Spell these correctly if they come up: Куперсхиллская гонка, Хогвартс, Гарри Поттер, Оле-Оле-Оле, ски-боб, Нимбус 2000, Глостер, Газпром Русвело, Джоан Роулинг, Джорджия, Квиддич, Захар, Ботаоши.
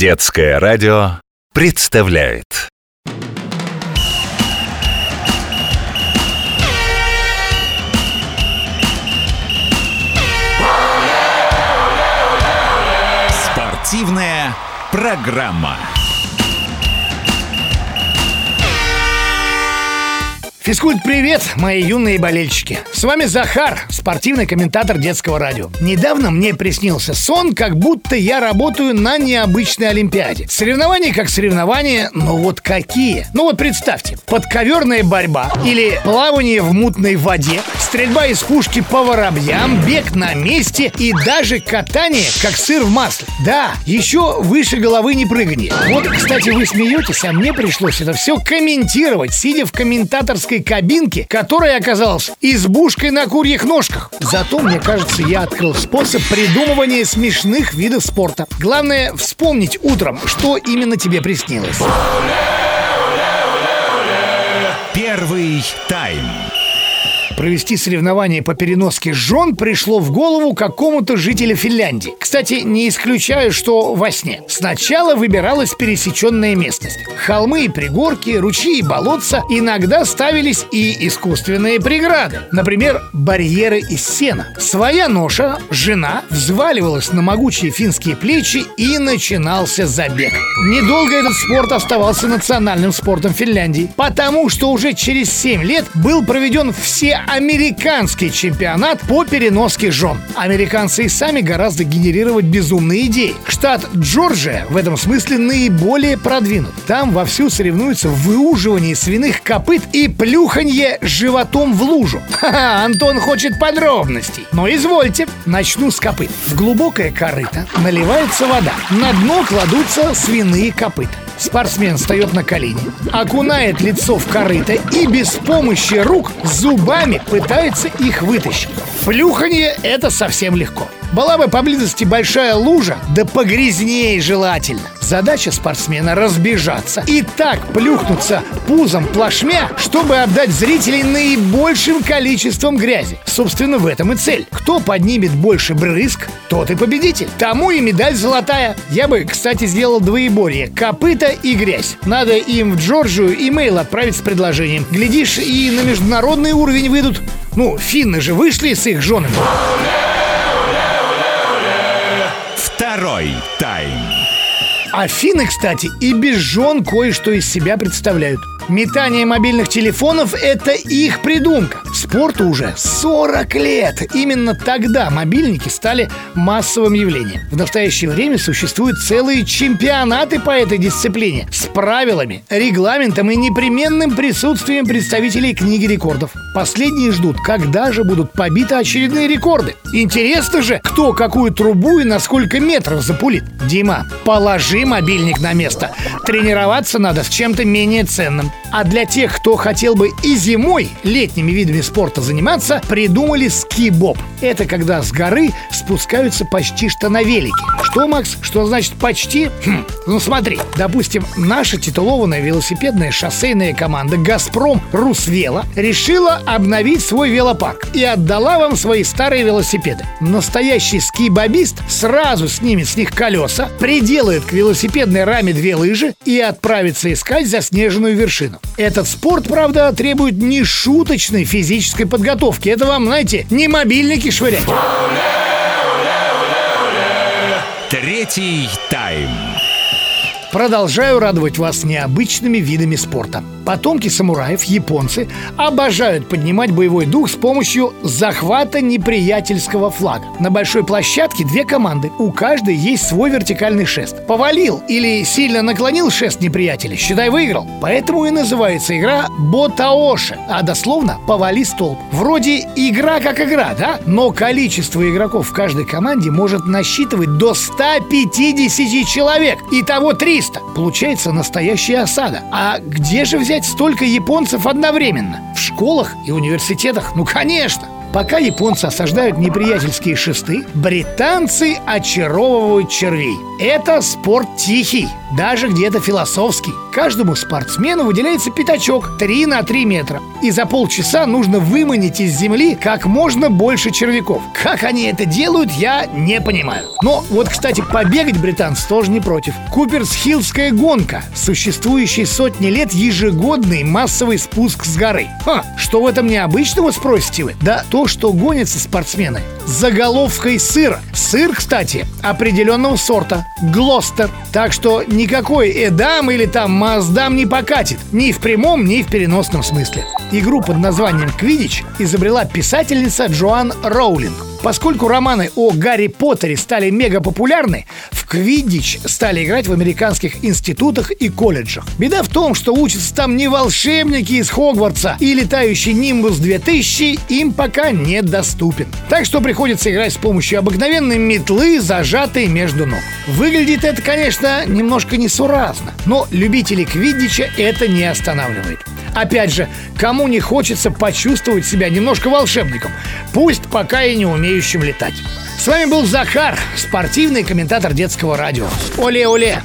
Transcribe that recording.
Детское радио представляет. Спортивная программа. Физкульт-привет, мои юные болельщики! С вами Захар, спортивный комментатор детского радио. Недавно мне приснился сон, как будто я работаю на необычной олимпиаде. Соревнования как соревнования, но вот какие? Ну вот представьте, подковерная борьба или плавание в мутной воде, стрельба из пушки по воробьям, бег на месте и даже катание, как сыр в масле. Да, еще выше головы не прыгни. Вот, кстати, вы смеетесь, а мне пришлось это все комментировать, сидя в комментаторской кабинки, которая оказалась избушкой на курьих ножках. Зато, мне кажется, я открыл способ придумывания смешных видов спорта. Главное, вспомнить утром, что именно тебе приснилось. Первый тайм. Провести соревнования по переноске жен пришло в голову какому-то жителю Финляндии. Кстати, не исключаю, что во сне. Сначала выбиралась пересеченная местность. Холмы и пригорки, ручьи и болотца, иногда ставились и искусственные преграды. Например, барьеры из сена. Своя ноша, жена, взваливалась на могучие финские плечи, и начинался забег. Недолго этот спорт оставался национальным спортом Финляндии, потому что уже через 7 лет был проведен всеамериканский чемпионат по переноске жен. Американцы и сами гораздо генерировать безумные идеи. Штат Джорджия в этом смысле наиболее продвинут. Там вовсю соревнуются в выуживании свиных копыт и плюханье животом в лужу. Ха-ха, Антон хочет подробностей. Но извольте, начну с копыт. В глубокое корыто наливается вода. На дно кладутся свиные копыта. Спортсмен встает на колени, окунает лицо в корыто и без помощи рук зубами пытается их вытащить. Плюханье – это совсем легко. Была бы поблизости большая лужа, да погрязнее желательно. Задача спортсмена – разбежаться и так плюхнуться пузом плашмя, чтобы отдать зрителей наибольшим количеством грязи. Собственно, в этом и цель. Кто поднимет больше брызг, тот и победитель. Тому и медаль золотая. Я бы, кстати, сделал двоеборье – копыта и грязь. Надо им в Джорджию имейл отправить с предложением. Глядишь, и на международный уровень выйдут. Ну, финны же вышли с их женами. Второй тайм. А финны, кстати, и без жен кое-что из себя представляют. Метание мобильных телефонов – это их придумка. Спорту уже 40 лет. Именно тогда мобильники стали массовым явлением. В настоящее время существуют целые чемпионаты по этой дисциплине с правилами, регламентом и непременным присутствием представителей книги рекордов. Последние ждут, когда же будут побиты очередные рекорды. Интересно же, кто какую трубу и на сколько метров запулит. Дима, положи мобильник на место. Тренироваться надо с чем-то менее ценным. А для тех, кто хотел бы и зимой летними видами спорта заниматься, придумали ски-боб. Это когда с горы спускаются почти что на велике. Что, Макс? Что значит почти? Ну смотри, допустим, наша титулованная велосипедная шоссейная команда «Газпром Русвело» решила обновить свой велопарк и отдала вам свои старые велосипеды. Настоящий ски-бобист сразу снимет с них колеса, приделает к велосипедной раме 2 лыжи и отправится искать заснеженную вершину. Этот спорт, правда, требует нешуточной физической подготовки. Это вам, знаете, не мобильники швырять. Третий тайм. Продолжаю радовать вас необычными видами спорта. Потомки самураев, японцы, обожают поднимать боевой дух с помощью захвата неприятельского флага. На большой площадке 2 команды. У каждой есть свой вертикальный шест. Повалил или сильно наклонил шест неприятеля, считай, выиграл. Поэтому и называется игра «Ботаоши», а дословно «повали столб». Вроде игра как игра, да? Но количество игроков в каждой команде может насчитывать до 150 человек. Итого 300. Получается настоящая осада. А где же взять столько японцев одновременно? В школах и университетах? Ну, конечно! Пока японцы осаждают неприятельские шесты, британцы очаровывают червей. Это спорт тихий, даже где-то философский. Каждому спортсмену выделяется пятачок 3 на 3 метра. И за полчаса нужно выманить из земли как можно больше червяков. Как они это делают, я не понимаю. Но вот, кстати, побегать британцы тоже не против. Куперсхиллская гонка, существующий сотни лет ежегодный массовый спуск с горы. Что в этом необычного, спросите вы? Да то, что гонятся спортсмены заголовкой сыра. Сыр, кстати, определенного сорта. Глостер. Так что никакой Эдам или там Маздам не покатит. Ни в прямом, ни в переносном смысле. Игру под названием «Квиддич» изобрела писательница Джоан Роулинг. Поскольку романы о Гарри Поттере стали мегапопулярны, в квиддич стали играть в американских институтах и колледжах. Беда в том, что учатся там не волшебники из Хогвартса, и летающий Нимбус 2000 им пока недоступен. Так что приходится играть с помощью обыкновенной метлы, зажатой между ног. Выглядит это, конечно, немножко несуразно, но любители квиддича это не останавливает. Опять же, кому не хочется почувствовать себя немножко волшебником, пусть пока и не умеющим летать. С вами был Захар, спортивный комментатор детского радио. Оле-оле!